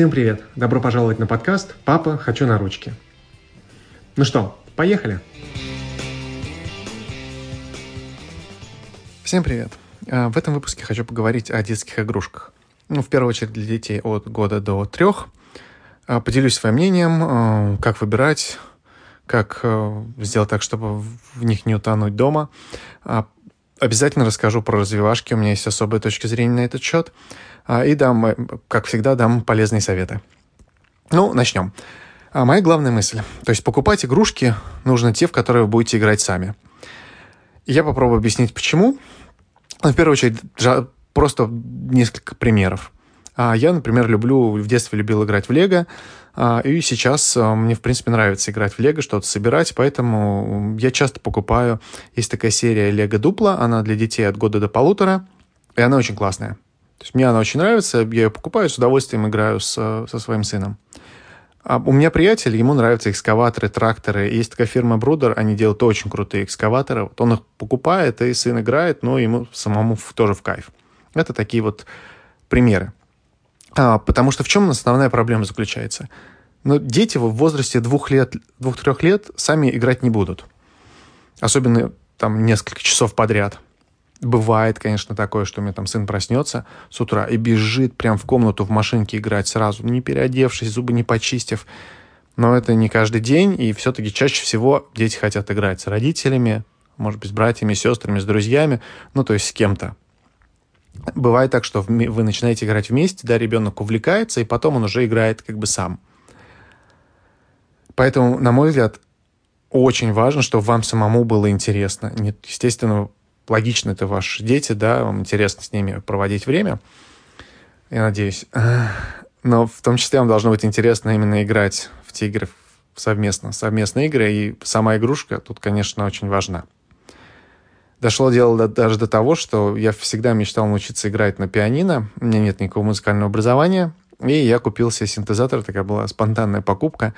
Всем привет! Добро пожаловать на подкаст «Папа, хочу на ручки». Ну что, поехали! Всем привет! В этом выпуске хочу поговорить о детских игрушках. В первую очередь для детей от года до 3. Поделюсь своим мнением, как выбирать, как сделать так, чтобы в них не утонуть дома. Обязательно расскажу про развивашки, у меня есть особые точки зрения на этот счет. И дам, как всегда, полезные советы. Ну, начнем. Моя главная мысль. То есть покупать игрушки нужно те, в которые вы будете играть сами. Я попробую объяснить, почему. В первую очередь, просто несколько примеров. Я, например, в детстве любил играть в Лего, и сейчас мне, в принципе, нравится играть в Лего, что-то собирать, поэтому я часто покупаю. Есть такая серия Лего Дупла, она для детей от года до 1,5, и она очень классная. То есть мне она очень нравится, я ее покупаю, с удовольствием играю со своим сыном. А у меня приятель, ему нравятся экскаваторы, тракторы. Есть такая фирма Bruder, они делают очень крутые экскаваторы. Вот он их покупает, и сын играет, но ему самому тоже в кайф. Это такие вот примеры. Потому что в чем основная проблема заключается? Но дети в возрасте 2-3 лет сами играть не будут. Особенно там несколько часов подряд. Бывает, конечно, такое, что у меня там сын проснется с утра и бежит прям в комнату в машинке играть сразу, не переодевшись, зубы не почистив. Но это не каждый день, и все-таки чаще всего дети хотят играть с родителями, может быть, с братьями, сестрами, с друзьями, ну, то есть с кем-то. Бывает так, что вы начинаете играть вместе, да, ребенок увлекается, и потом он уже играет как бы сам. Поэтому, на мой взгляд, очень важно, чтобы вам самому было интересно. Естественно, логично, это ваши дети, да, вам интересно с ними проводить время, я надеюсь. Но в том числе вам должно быть интересно именно играть в те игры совместные игры, и сама игрушка тут, конечно, очень важна. Дошло дело даже до того, что я всегда мечтал научиться играть на пианино. У меня нет никакого музыкального образования. И я купил себе синтезатор. Такая была спонтанная покупка.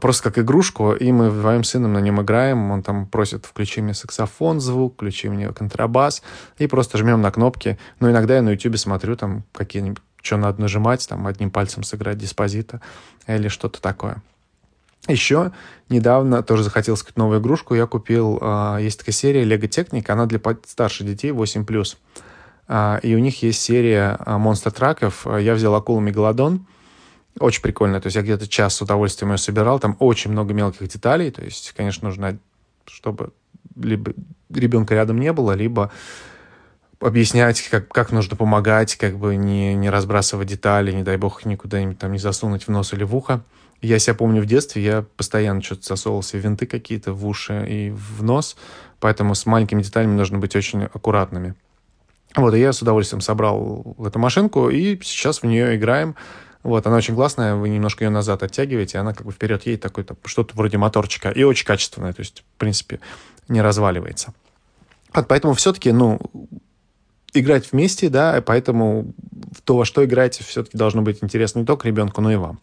Просто как игрушку. И мы вдвоем с сыном на нем играем. Он там просит, включи мне саксофон звук, включи мне контрабас. И просто жмем на кнопки. Но иногда я на YouTube смотрю, там какие-нибудь, что надо нажимать, там одним пальцем сыграть диспозито или что-то такое. Еще недавно тоже захотелось купить новую игрушку. Я купил, есть такая серия Lego Technic, она для старших детей 8+. И у них есть серия монстр-траков. Я взял акулу Мегалодон. Очень прикольно. То есть я где-то час с удовольствием ее собирал. Там очень много мелких деталей. То есть, конечно, нужно, чтобы либо ребенка рядом не было, либо объяснять, как нужно помогать, как бы не разбрасывать детали, не дай бог никуда-нибудь там не засунуть в нос или в ухо. Я себя помню в детстве, я постоянно что-то засовывался в винты какие-то, в уши и в нос, поэтому с маленькими деталями нужно быть очень аккуратными. Вот, и я с удовольствием собрал эту машинку, и сейчас в нее играем. Вот, она очень классная, вы немножко ее назад оттягиваете, она как бы вперед едет, такой, что-то вроде моторчика, и очень качественная, то есть, в принципе, не разваливается. Вот, поэтому все-таки, играть вместе, да, поэтому то, во что играете, все-таки должно быть интересно не только ребенку, но и вам.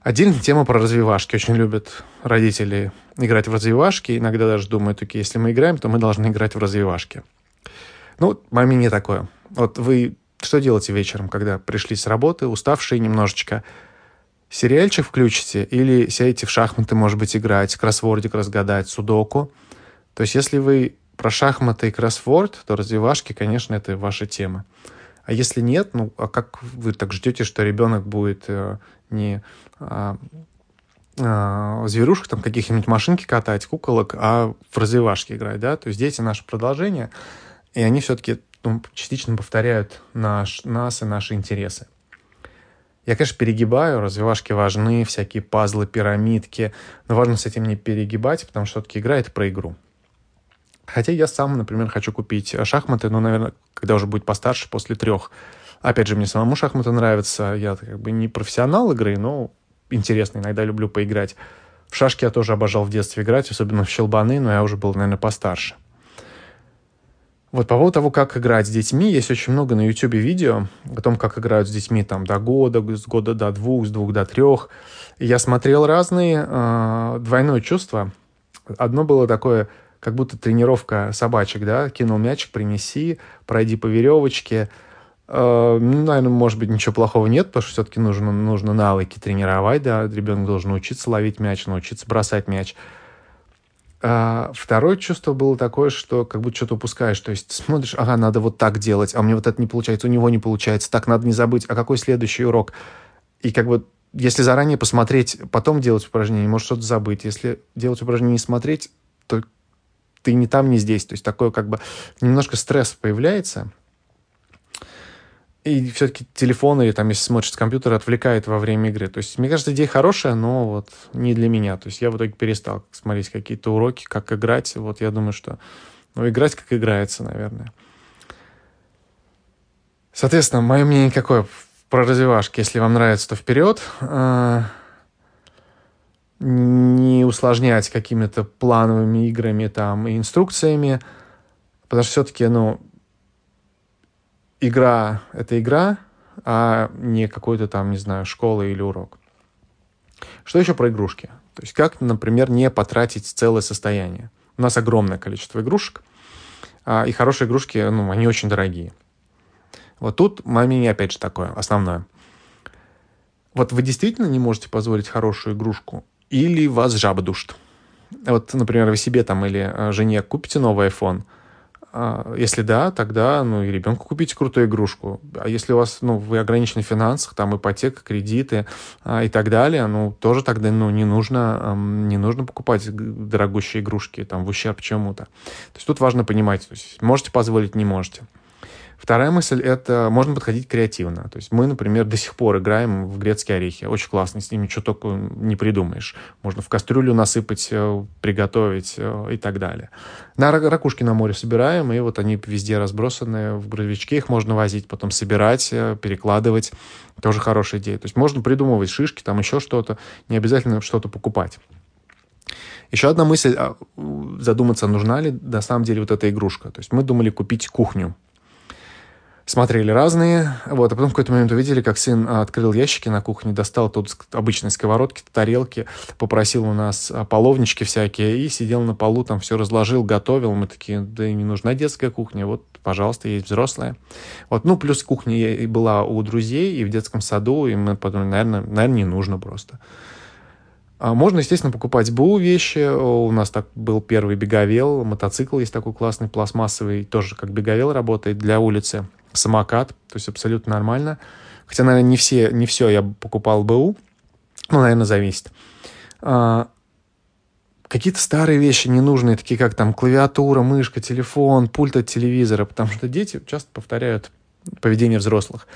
Отдельная тема про развивашки. Очень любят родители играть в развивашки. Иногда даже думают, окей, если мы играем, то мы должны играть в развивашки. Ну, мое мнение такое. Вот вы что делаете вечером, когда пришли с работы, уставшие немножечко? Сериальчик включите или сядете в шахматы, может быть, играть, кроссвордик разгадать, судоку? То есть, если вы про шахматы и кроссворд, то развивашки, конечно, это ваша тема. А если нет, а как вы так ждете, что ребенок будет зверушек, там, каких-нибудь машинки катать, куколок, а в развивашки играть, да? То есть дети наше продолжение, и они все-таки частично повторяют нас и наши интересы. Я, конечно, перегибаю, развивашки важны, всякие пазлы, пирамидки, но важно с этим не перегибать, потому что все-таки игра — это про игру. Хотя я сам, например, хочу купить шахматы, наверное, когда уже будет постарше, после 3. Опять же, мне самому шахматы нравятся. Я как бы не профессионал игры, но интересно, иногда люблю поиграть. В шашки я тоже обожал в детстве играть, особенно в щелбаны, но я уже был, наверное, постарше. Вот по поводу того, как играть с детьми, есть очень много на YouTube видео о том, как играют с детьми там до года, с года до 2, с 2 до 3. Я смотрел разные, двойное чувство. Одно было такое... Как будто тренировка собачек, да? Кинул мячик, принеси, пройди по веревочке. Наверное, может быть, ничего плохого нет, потому что все-таки нужно навыки тренировать, да, ребенок должен научиться ловить мяч, научиться бросать мяч. Второе чувство было такое, что как будто что-то упускаешь, то есть смотришь, ага, надо вот так делать, а мне вот это не получается, у него не получается, так надо не забыть, а какой следующий урок? И как бы, если заранее посмотреть, потом делать упражнение, может что-то забыть, если делать упражнение не смотреть, то ты ни там, ни здесь, то есть такое как бы немножко стресс появляется. И все-таки телефон или там, если смотришь с компьютера, отвлекает во время игры. То есть, мне кажется, идея хорошая, но вот не для меня. То есть я в итоге перестал смотреть какие-то уроки, как играть. Вот я думаю, что... Ну, играть, как играется, наверное. Соответственно, мое мнение какое про развивашки. Если вам нравится, то вперед. Не усложнять какими-то плановыми играми там и инструкциями. Потому что все-таки, ну... Игра — это игра, а не какой-то там, не знаю, школа или урок. Что еще про игрушки? То есть как, например, не потратить целое состояние? У нас огромное количество игрушек, и хорошие игрушки, ну, они очень дорогие. Вот тут мое мнение опять же такое, основное. Вот вы действительно не можете позволить хорошую игрушку, или вас жаба душит? Вот, например, вы себе там или жене купите новый iPhone, если да, тогда, ну, и ребенку купите крутую игрушку. А если у вас, ну, вы ограничены в финансах, там, ипотека, кредиты и так далее, ну, тоже тогда, ну, не нужно покупать дорогущие игрушки, там, в ущерб чему-то. То есть тут важно понимать, то есть можете позволить, не можете. Вторая мысль – это можно подходить креативно. То есть мы, например, до сих пор играем в грецкие орехи. Очень классно, с ними что только не придумаешь. Можно в кастрюлю насыпать, приготовить и так далее. На ракушки на море собираем, и вот они везде разбросаны. В грузовичке их можно возить, потом собирать, перекладывать. Тоже хорошая идея. То есть можно придумывать шишки, там еще что-то. Не обязательно что-то покупать. Еще одна мысль – задуматься, нужна ли на самом деле вот эта игрушка. То есть мы думали купить кухню. Смотрели разные, вот, а потом в какой-то момент увидели, как сын открыл ящики на кухне, достал тут обычные сковородки, тарелки, попросил у нас половнички всякие и сидел на полу, там все разложил, готовил. Мы такие, да и не нужна детская кухня, вот, пожалуйста, есть взрослая. Вот, ну, плюс кухня была у друзей и в детском саду, и мы подумали, наверное, не нужно просто. Можно, естественно, покупать БУ вещи. У нас так был первый беговел, мотоцикл есть такой классный, пластмассовый, тоже как беговел работает для улицы. Самокат, то есть абсолютно нормально. Хотя, наверное, не все я покупал БУ. Ну, наверное, зависит. Какие-то старые вещи ненужные, такие как там клавиатура, мышка, телефон, пульт от телевизора, потому что дети часто повторяют поведение взрослых.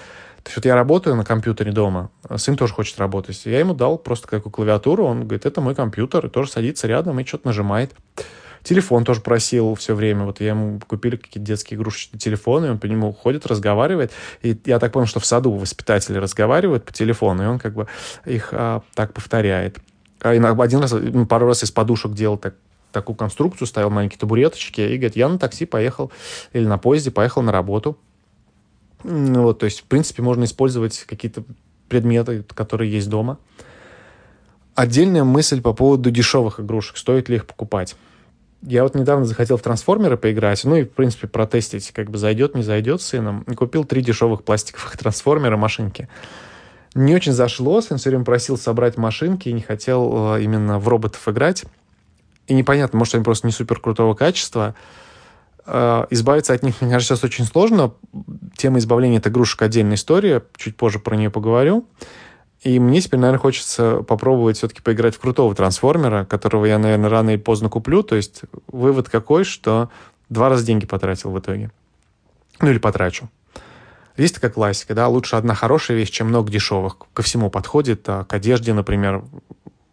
То есть вот я работаю на компьютере дома, сын тоже хочет работать. Я ему дал просто какую клавиатуру, он говорит, это мой компьютер, и тоже садится рядом и что-то нажимает. Телефон тоже просил все время. Вот я ему купили какие-то детские игрушечные телефоны, он по нему ходит, разговаривает. И я так понял, что в саду воспитатели разговаривают по телефону, и он как бы их так повторяет. Пару раз из подушек делал такую конструкцию, ставил маленькие табуреточки и говорит, я на такси поехал или на поезде поехал на работу. Вот, то есть, в принципе, можно использовать какие-то предметы, которые есть дома. Отдельная мысль по поводу дешевых игрушек. Стоит ли их покупать? Я вот недавно захотел в трансформеры поиграть, ну и, в принципе, протестить, как бы зайдет, не зайдет с сыном. И купил 3 дешевых пластиковых трансформера, машинки. Не очень зашло, сын все время просил собрать машинки и не хотел именно в роботов играть. И непонятно, может, они просто не супер крутого качества. Избавиться от них, мне кажется, сейчас очень сложно. Тема избавления от игрушек – отдельная история, чуть позже про нее поговорю. И мне теперь, наверное, хочется попробовать все-таки поиграть в крутого трансформера, которого я, наверное, рано или поздно куплю. То есть вывод какой, что 2 раза деньги потратил в итоге. Ну или потрачу. Есть такая классика, да, лучше одна хорошая вещь, чем много дешевых. Ко всему подходит, к одежде, например.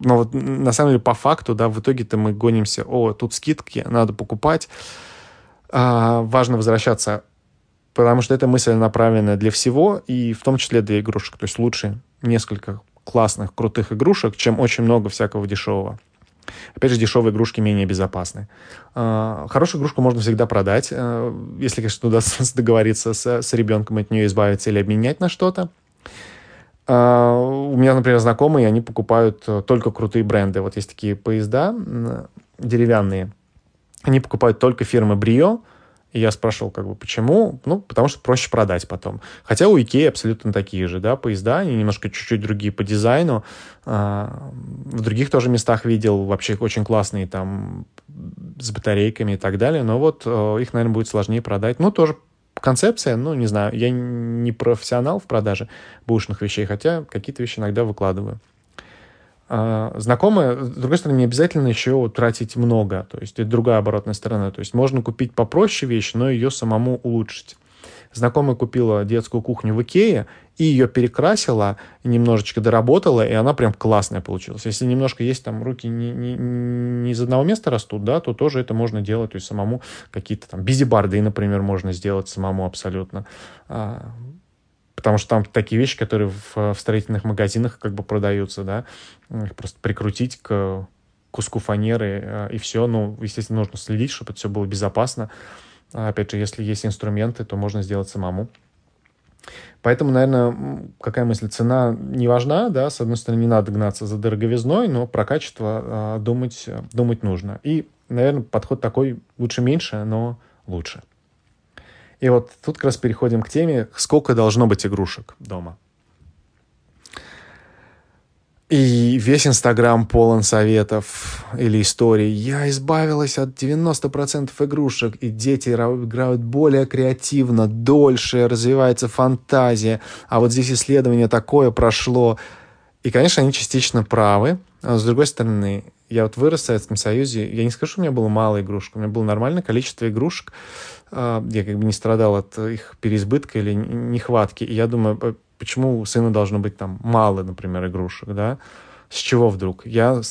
Но вот на самом деле по факту, да, в итоге-то мы гонимся, тут скидки, надо покупать. Важно возвращаться, потому что эта мысль направлена для всего, и в том числе для игрушек. То есть лучше несколько классных, крутых игрушек, чем очень много всякого дешевого. Опять же, дешевые игрушки менее безопасны. Хорошую игрушку можно всегда продать, если, конечно, удастся договориться с ребенком, от нее избавиться или обменять на что-то. У меня, например, знакомые, они покупают только крутые бренды. Вот есть такие поезда деревянные. Они покупают только фирмы Брио, И я спрашивал, как бы, почему? Ну, потому что проще продать потом. Хотя у Икеи абсолютно такие же, да, поезда, они немножко чуть-чуть другие по дизайну. В других тоже местах видел вообще очень классные там с батарейками и так далее. Но вот их, наверное, будет сложнее продать. Ну, тоже концепция, ну, не знаю, я не профессионал в продаже бэушных вещей, хотя какие-то вещи иногда выкладываю. Знакомые, с другой стороны, не обязательно еще тратить много. То есть это другая оборотная сторона. То есть можно купить попроще вещь, но ее самому улучшить. Знакомая купила детскую кухню в Икее и ее перекрасила, немножечко доработала, и она прям классная получилась. Если немножко есть, там руки не из одного места растут, да, то тоже это можно делать. То есть самому какие-то там бизибарды, например, можно сделать самому абсолютно. Потому что там такие вещи, которые в строительных магазинах как бы продаются, да, их просто прикрутить к куску фанеры и все. Ну, естественно, нужно следить, чтобы это все было безопасно. Опять же, если есть инструменты, то можно сделать самому. Поэтому, наверное, какая мысль? Цена не важна, да, с одной стороны, не надо гнаться за дороговизной, но про качество думать нужно. И, наверное, подход такой: лучше меньше, но лучше. И вот тут как раз переходим к теме, сколько должно быть игрушек дома. И весь Инстаграм полон советов или историй. Я избавилась от 90% игрушек, и дети играют более креативно, дольше, развивается фантазия. А вот здесь исследование такое прошло. И, конечно, они частично правы. А с другой стороны, я вот вырос в Советском Союзе. Я не скажу, что у меня было мало игрушек. У меня было нормальное количество игрушек. Я как бы не страдал от их переизбытка или нехватки. И я думаю, почему у сына должно быть там мало, например, игрушек, да? С чего вдруг? Я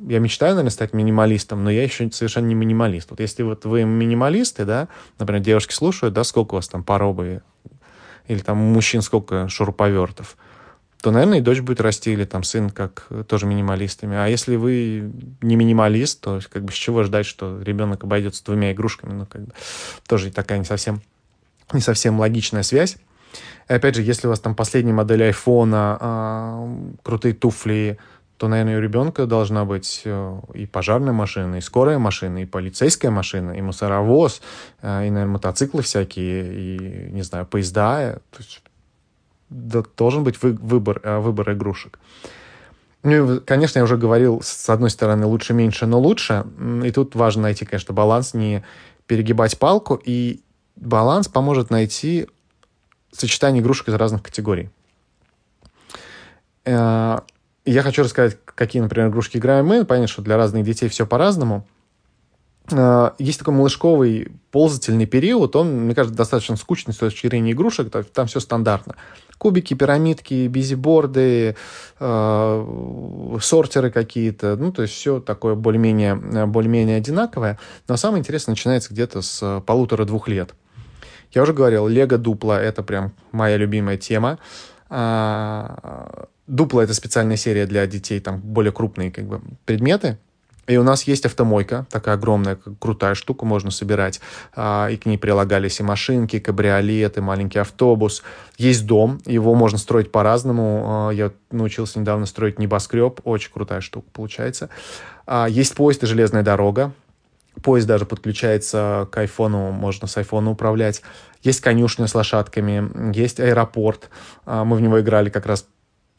мечтаю, наверное, стать минималистом, но я еще совершенно не минималист. Вот если вот вы минималисты, да, например, девушки слушают, да, сколько у вас там пар обуви, или там у мужчин сколько шуруповертов, то, наверное, и дочь будет расти, или там сын как тоже минималистами. А если вы не минималист, то как бы с чего ждать, что ребенок обойдется двумя игрушками? Ну, как бы тоже такая не совсем логичная связь. И опять же, если у вас там последняя модель айфона, крутые туфли, то, наверное, у ребенка должна быть и пожарная машина, и скорая машина, и полицейская машина, и мусоровоз, и, наверное, мотоциклы всякие, и, не знаю, поезда. То есть, да, должен быть выбор игрушек. Ну, и, конечно, я уже говорил, с одной стороны, лучше меньше, но лучше. И тут важно найти, конечно, баланс, не перегибать палку. И баланс поможет найти сочетание игрушек из разных категорий. Я хочу рассказать, какие, например, игрушки играем мы. Понятно, что для разных детей все по-разному. Есть такой малышковый ползательный период. Он, мне кажется, достаточно скучный с точки зрения игрушек. Там все стандартно. Кубики, пирамидки, бизиборды, сортеры какие-то. Ну, то есть все такое более-менее одинаковое. Но самое интересное начинается где-то с 1,5-2 лет. Я уже говорил, Лего Дупла – это прям моя любимая тема. Дупла – это специальная серия для детей, там более крупные как бы предметы. И у нас есть автомойка, такая огромная, крутая штука, можно собирать. И к ней прилагались и машинки, и кабриолет, и маленький автобус. Есть дом, его можно строить по-разному. Я научился недавно строить небоскреб, очень крутая штука получается. Есть поезд и железная дорога. Поезд даже подключается к айфону, можно с айфона управлять. Есть конюшня с лошадками, есть аэропорт. Мы в него играли как раз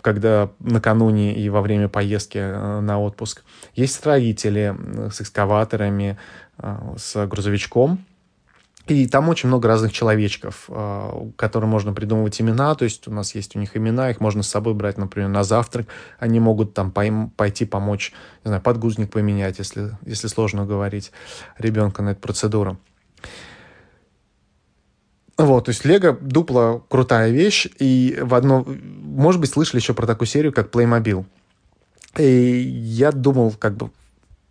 когда накануне и во время поездки на отпуск. Есть строители с экскаваторами, с грузовичком. И там очень много разных человечков, которым можно придумывать имена. То есть у нас есть у них имена, их можно с собой брать, например, на завтрак. Они могут там пойти помочь, не знаю, подгузник поменять, если сложно уговорить ребенка на эту процедуру. Вот, то есть Лего Дупла крутая вещь. И может быть, слышали еще про такую серию, как Playmobil. И я думал, как бы,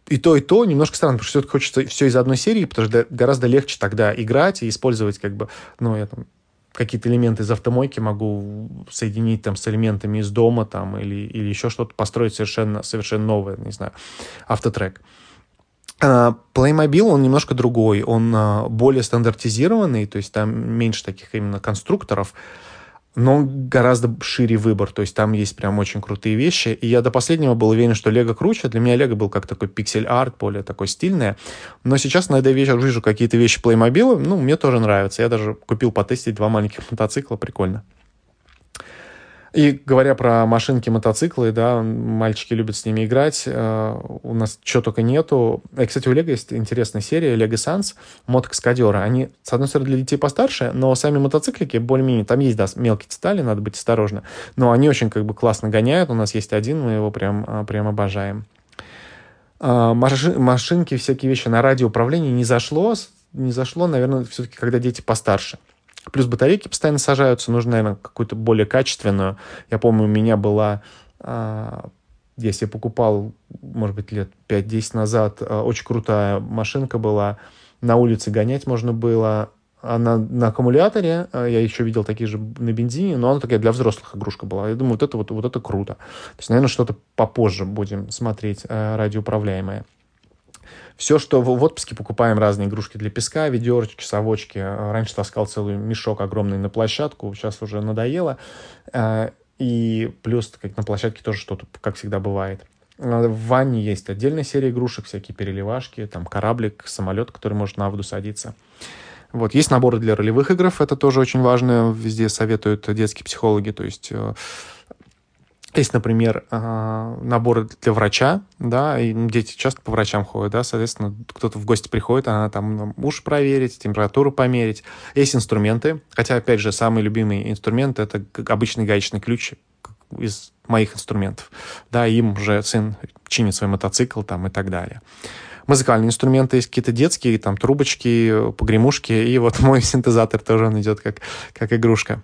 и то немножко странно, потому что все-таки хочется все из одной серии, потому что гораздо легче тогда играть и использовать, как бы, ну, я там какие-то элементы из автомойки могу соединить там с элементами из дома там, или еще что-то, построить совершенно новое, не знаю, автотрек. Playmobil, он немножко другой, он более стандартизированный, то есть там меньше таких именно конструкторов. но гораздо шире выбор, то есть там есть прям очень крутые вещи, и я до последнего был уверен, что Лего круче, для меня Лего был как такой пиксель-арт, более такой стильное, но сейчас на этой вижу какие-то вещи Playmobil, ну, мне тоже нравится, я даже купил потестить 2 маленьких мотоцикла, прикольно. И говоря про машинки, мотоциклы, да, мальчики любят с ними играть, у нас чего только нету. И, кстати, у Лего есть интересная серия, Лего Санс, мотокаскадеры. Они, с одной стороны, для детей постарше, но сами мотоциклики более-менее, там есть, да, мелкие детали, надо быть осторожно, но они очень как бы классно гоняют, у нас есть один, мы его прям обожаем. Машинки, всякие вещи на радиоуправлении не зашло, наверное, все-таки, когда дети постарше. Плюс батарейки постоянно сажаются, нужно, наверное, какую-то более качественную. Я помню, у меня была, если я покупал, может быть, лет 5-10 назад, очень крутая машинка была, на улице гонять можно было. Она на аккумуляторе, я еще видел такие же на бензине, но она такая для взрослых игрушка была. Я думаю, вот это круто. То есть, наверное, что-то попозже будем смотреть радиоуправляемое. Все, что в отпуске покупаем, разные игрушки для песка, ведерочки, совочки. Раньше таскал целый мешок огромный на площадку, сейчас уже надоело. И плюс как на площадке тоже что-то, как всегда, бывает. В ванне есть отдельная серия игрушек, всякие переливашки, там кораблик, самолет, который может на воду садиться. Вот, есть наборы для ролевых игр, это тоже очень важно, везде советуют детские психологи, то есть... Есть, например, наборы для врача, да, и дети часто по врачам ходят, да, соответственно, кто-то в гости приходит, она там уши проверить, температуру померить. Есть инструменты, хотя, опять же, самый любимый инструмент – это обычный гаечный ключ из моих инструментов, да, им уже сын чинит свой мотоцикл там и так далее. Музыкальные инструменты есть какие-то детские, там, трубочки, погремушки, и вот мой синтезатор тоже, он идет как игрушка.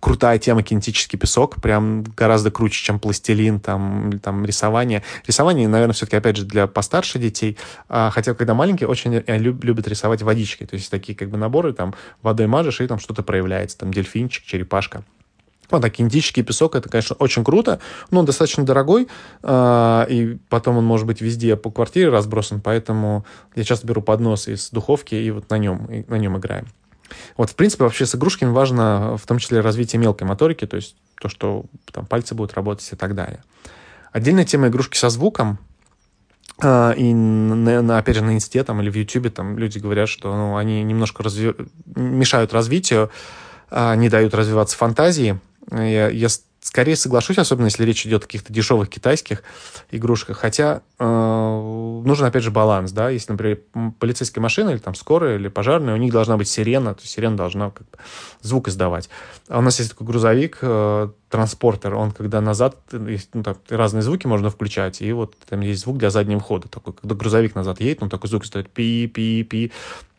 Крутая тема — кинетический песок, прям гораздо круче, чем пластилин, там рисование. Рисование, наверное, все-таки, опять же, для постарше детей, хотя, когда маленькие, очень любят рисовать водичкой, то есть такие как бы наборы, там, водой мажешь, и там что-то проявляется, там, дельфинчик, черепашка. Вот, а кинетический песок, это, конечно, очень круто, но он достаточно дорогой, и потом он может быть везде по квартире разбросан, поэтому я часто беру поднос из духовки и вот на нем играем. Вот, в принципе, вообще с игрушками важно в том числе развитие мелкой моторики, то есть то, что там пальцы будут работать и так далее. Отдельная тема — игрушки со звуком. И, опять же, на Инсте там, или в Ютубе там люди говорят, что они немножко мешают развитию, не дают развиваться фантазии. Я скорее соглашусь, особенно если речь идет о каких-то дешевых китайских игрушках. Хотя нужен, опять же, баланс, да. Если, например, полицейская машина или там скорая, или пожарная, у них должна быть сирена, то сирена должна как бы звук издавать. А у нас есть такой грузовик, транспортер, он когда назад, там, разные звуки можно включать, и вот там есть звук для заднего хода. Такой, когда грузовик назад едет, он такой звук издает: пи-пи-пи.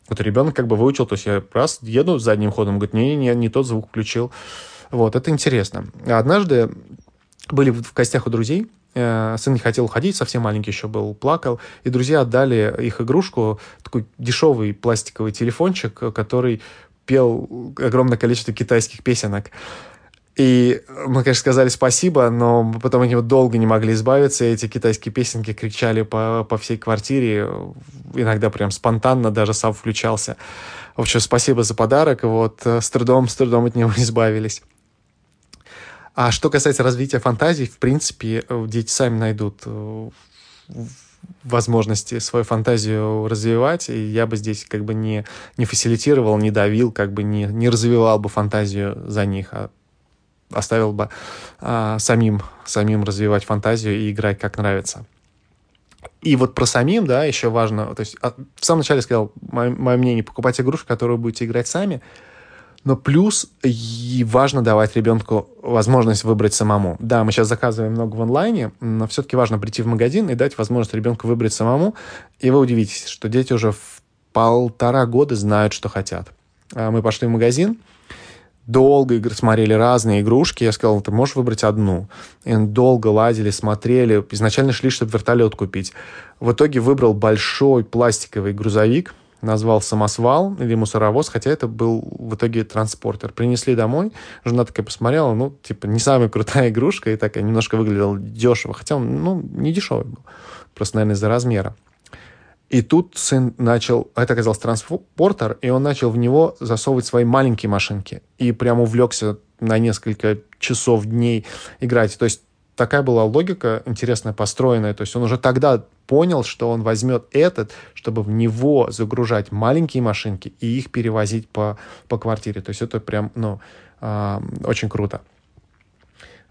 Вот ребенок как бы выучил, то есть я раз еду с задним ходом, говорит, не тот звук включил. Вот, это интересно. Однажды были в гостях у друзей, сын не хотел уходить, совсем маленький еще был, плакал, и друзья отдали их игрушку, такой дешевый пластиковый телефончик, который пел огромное количество китайских песенок. И мы, конечно, сказали спасибо, но потом они вот долго не могли избавиться, и эти китайские песенки кричали по всей квартире, иногда прям спонтанно даже сам включался. В общем, спасибо за подарок, вот с трудом от него избавились. А что касается развития фантазий, в принципе, дети сами найдут возможности свою фантазию развивать, и я бы здесь как бы не фасилитировал, не давил, как бы не развивал бы фантазию за них, а оставил бы самим развивать фантазию и играть как нравится. И вот про самим, да, еще важно, то есть в самом начале сказал, мое мнение, покупать игрушку, которую будете играть сами. Но плюс и важно давать ребенку возможность выбрать самому. Да, мы сейчас заказываем много в онлайне, но все-таки важно прийти в магазин и дать возможность ребенку выбрать самому. И вы удивитесь, что дети уже в 1,5 года знают, что хотят. Мы пошли в магазин, долго смотрели разные игрушки. Я сказал, ты можешь выбрать одну? И долго лазили, смотрели. Изначально шли, чтобы вертолет купить. В итоге выбрал большой пластиковый грузовик, назвал самосвал или мусоровоз, хотя это был в итоге транспортер. Принесли домой, жена такая посмотрела, ну, типа, не самая крутая игрушка, и такая немножко выглядела дешево, хотя он, ну, не дешевый был, просто, наверное, из-за размера. И тут сын начал, это оказался транспортер, и он начал в него засовывать свои маленькие машинки. И прям увлекся на несколько часов, дней играть. То есть такая была логика интересная, построенная. То есть он уже тогда понял, что он возьмет этот, чтобы в него загружать маленькие машинки и их перевозить по квартире. То есть это прям, очень круто.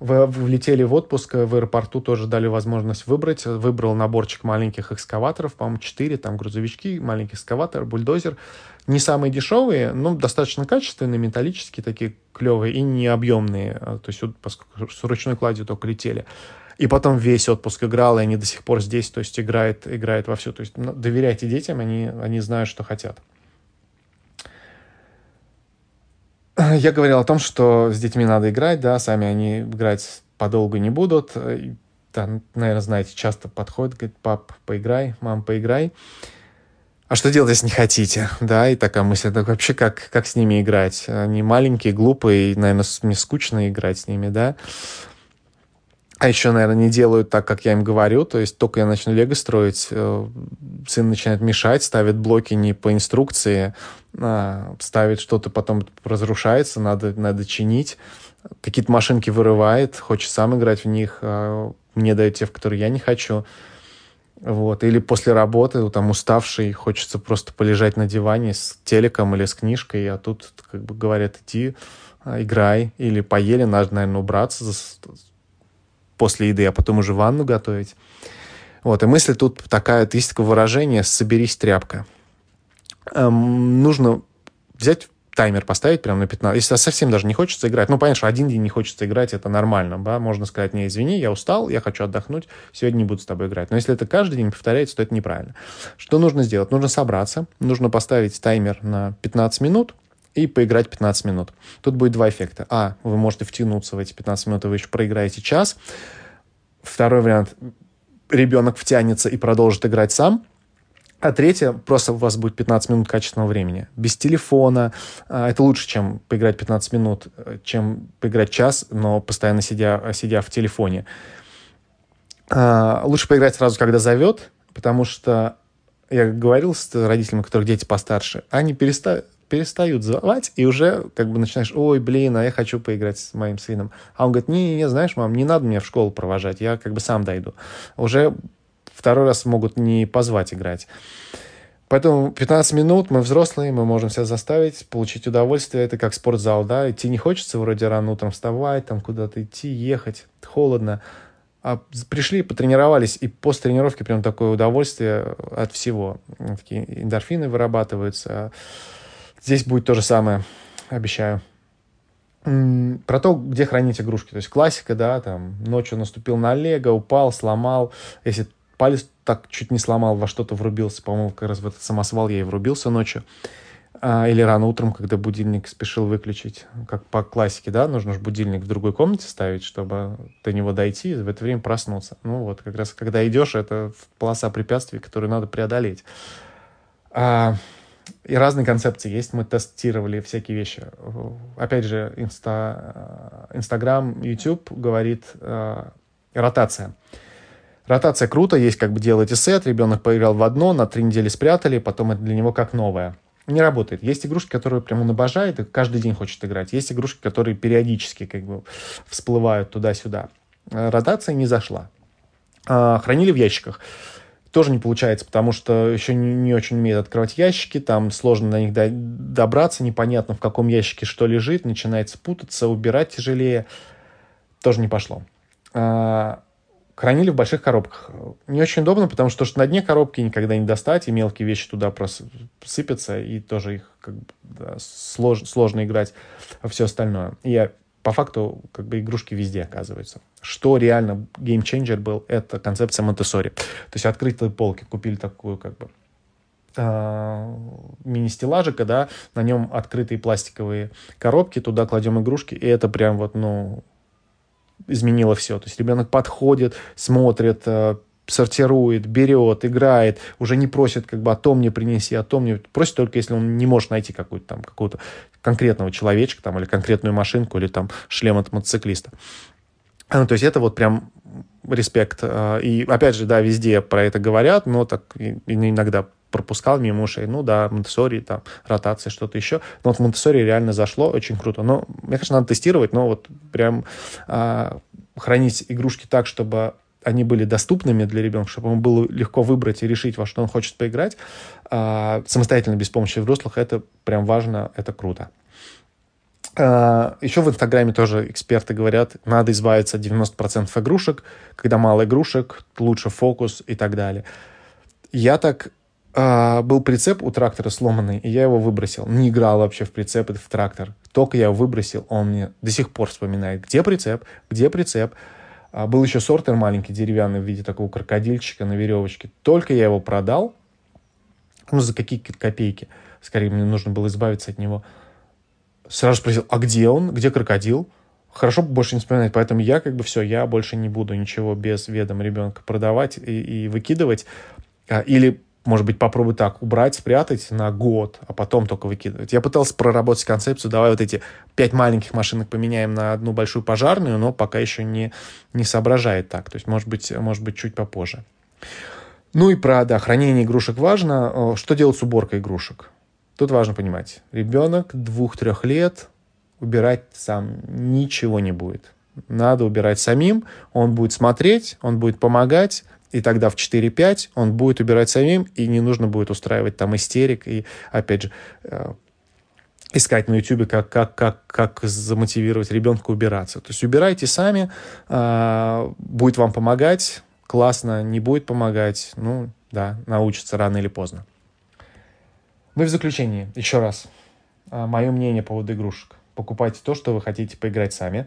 Вы влетели в отпуск, в аэропорту тоже дали возможность выбрать. Выбрал наборчик маленьких экскаваторов, по-моему, 4, там грузовички, маленький экскаватор, бульдозер. Не самые дешевые, но достаточно качественные, металлические такие клевые и необъемные. То есть, поскольку с ручной кладью только летели. И потом весь отпуск играл, и они до сих пор здесь, то есть играет вовсю. То есть доверяйте детям, они знают, что хотят. Я говорил о том, что с детьми надо играть, да, сами они играть подолгу не будут. Да, наверное, знаете, часто подходит, говорит, пап, поиграй, мам, поиграй. А что делать, если не хотите? Да, и такая мысль, так вообще как с ними играть? Они маленькие, глупые, и, наверное, мне скучно играть с ними, да. А еще, наверное, не делают так, как я им говорю. То есть только я начну лего строить, сын начинает мешать, ставит блоки не по инструкции, ставит что-то, потом разрушается, надо чинить. Какие-то машинки вырывает, хочет сам играть в них, мне дают те, в которые я не хочу. Вот. Или после работы, там уставший, хочется просто полежать на диване с телеком или с книжкой, а тут как бы говорят, иди, играй. Или поели, надо, наверное, убраться после еды, а потом уже ванну готовить. Вот, и мысль тут такая, есть такое выражение «соберись, тряпка». Нужно взять таймер, поставить прямо на 15. Если совсем даже не хочется играть, понятно, что один день не хочется играть, это нормально, да? Можно сказать, не, извини, я устал, я хочу отдохнуть, сегодня не буду с тобой играть. Но если это каждый день повторяется, то это неправильно. Что нужно сделать? Нужно собраться, нужно поставить таймер на 15 минут, и поиграть 15 минут. Тут будет два эффекта. А, вы можете втянуться в эти 15 минут, и вы еще проиграете час. Второй вариант. Ребенок втянется и продолжит играть сам. А третье, просто у вас будет 15 минут качественного времени. Без телефона. Это лучше, чем поиграть 15 минут, чем поиграть час, но постоянно сидя в телефоне. Лучше поиграть сразу, когда зовет, потому что я говорил с родителями, у которых дети постарше, они перестают звать, и уже как бы начинаешь, ой, блин, а я хочу поиграть с моим сыном. А он говорит, не, знаешь, мам, не надо меня в школу провожать, я как бы сам дойду. Уже второй раз могут не позвать играть. Поэтому 15 минут, мы взрослые, мы можем себя заставить, получить удовольствие, это как спортзал, да, идти не хочется, вроде рано утром вставать, там куда-то идти, ехать, холодно. А пришли, потренировались, и после тренировки прям такое удовольствие от всего. Такие эндорфины вырабатываются. Здесь будет то же самое, обещаю. Про то, где хранить игрушки. То есть классика, да, там, ночью наступил на лего, упал, сломал. Если палец так чуть не сломал, во что-то врубился, по-моему, как раз в этот самосвал я и врубился ночью. Или рано утром, когда будильник спешил выключить. Как по классике, да, нужно же будильник в другой комнате ставить, чтобы до него дойти и в это время проснуться. Вот, как раз когда идешь, это полоса препятствий, которую надо преодолеть. И разные концепции есть. Мы тестировали всякие вещи. Опять же, Инстаграм, YouTube говорит ротация. Ротация круто. Есть как бы делайте сет. Ребенок поиграл в одно, на 3 недели спрятали, потом это для него как новое. Не работает. Есть игрушки, которые прям он обожает и каждый день хочет играть. Есть игрушки, которые периодически как бы всплывают туда-сюда. Ротация не зашла. Хранили в ящиках. Тоже не получается, потому что еще не очень умеет открывать ящики, там сложно на них добраться, непонятно, в каком ящике что лежит, начинает путаться, убирать тяжелее. Тоже не пошло. Хранили в больших коробках. Не очень удобно, потому что на дне коробки никогда не достать, и мелкие вещи туда просыпятся, и тоже их как бы, да, сложно играть, а все остальное. И по факту как бы игрушки везде оказываются. Что реально геймченджер был, это концепция Монтессори. То есть открытые полки. Купили такую как бы мини-стеллажика, да, на нем открытые пластиковые коробки, туда кладем игрушки, и это прям изменило все. То есть ребенок подходит, смотрит, сортирует, берет, играет, уже не просит как бы о том мне принеси, о том мне... Просит только, если он не может найти какого-то конкретного человечка или конкретную машинку, или шлем от мотоциклиста. То есть это прям респект. И опять же, да, везде про это говорят, но так иногда пропускал мимо ушей. Ну да, Монтессори, там, ротация, что-то еще. Но вот в Монтессори реально зашло, очень круто. Но, мне кажется, надо тестировать, но вот прям хранить игрушки так, чтобы они были доступными для ребенка, чтобы ему было легко выбрать и решить, во что он хочет поиграть, самостоятельно, без помощи взрослых, это прям важно, это круто. Еще в Инстаграме тоже эксперты говорят, надо избавиться от 90% игрушек, когда мало игрушек, лучше фокус и так далее. Я так... был прицеп у трактора сломанный, и я его выбросил. Не играл вообще в прицеп и в трактор. Только я его выбросил, он мне до сих пор вспоминает, где прицеп, где прицеп. Был еще сортер маленький, деревянный, в виде такого крокодильчика на веревочке. Только я его продал, ну, за какие-то копейки. Скорее, мне нужно было избавиться от него. Сразу спросил, а где он, где крокодил? Хорошо больше не вспоминать, поэтому я как бы все, я больше не буду ничего без ведома ребенка продавать и выкидывать. Или... Может быть, попробуй так, убрать, спрятать на год, а потом только выкидывать. Я пытался проработать концепцию, давай вот эти 5 маленьких машинок поменяем на одну большую пожарную, но пока еще не соображает так. То есть, может быть, чуть попозже. Ну и про, да, хранение игрушек важно. Что делать с уборкой игрушек? Тут важно понимать. Ребенок 2-3 лет убирать сам ничего не будет. Надо убирать самим, он будет смотреть, он будет помогать. И тогда в 4-5 он будет убирать самим, и не нужно будет устраивать там истерик. И, опять же, искать на YouTube, как замотивировать ребенка убираться. То есть убирайте сами, будет вам помогать, классно, не будет помогать. Ну, да, научится рано или поздно. Ну и в заключение, еще раз, мое мнение по поводу игрушек. Покупайте то, что вы хотите поиграть сами.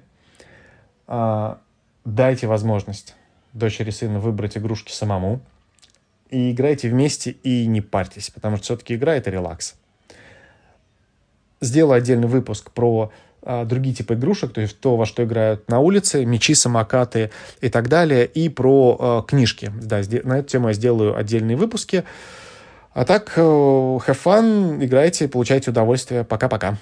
Дайте возможность дочери, сына выбрать игрушки самому. И играйте вместе, и не парьтесь, потому что все-таки игра — это релакс. Сделаю отдельный выпуск про другие типы игрушек, то есть то, во что играют на улице, мячи, самокаты и так далее, и про книжки. Да, на эту тему я сделаю отдельные выпуски. А так, have fun, играйте, получайте удовольствие. Пока-пока.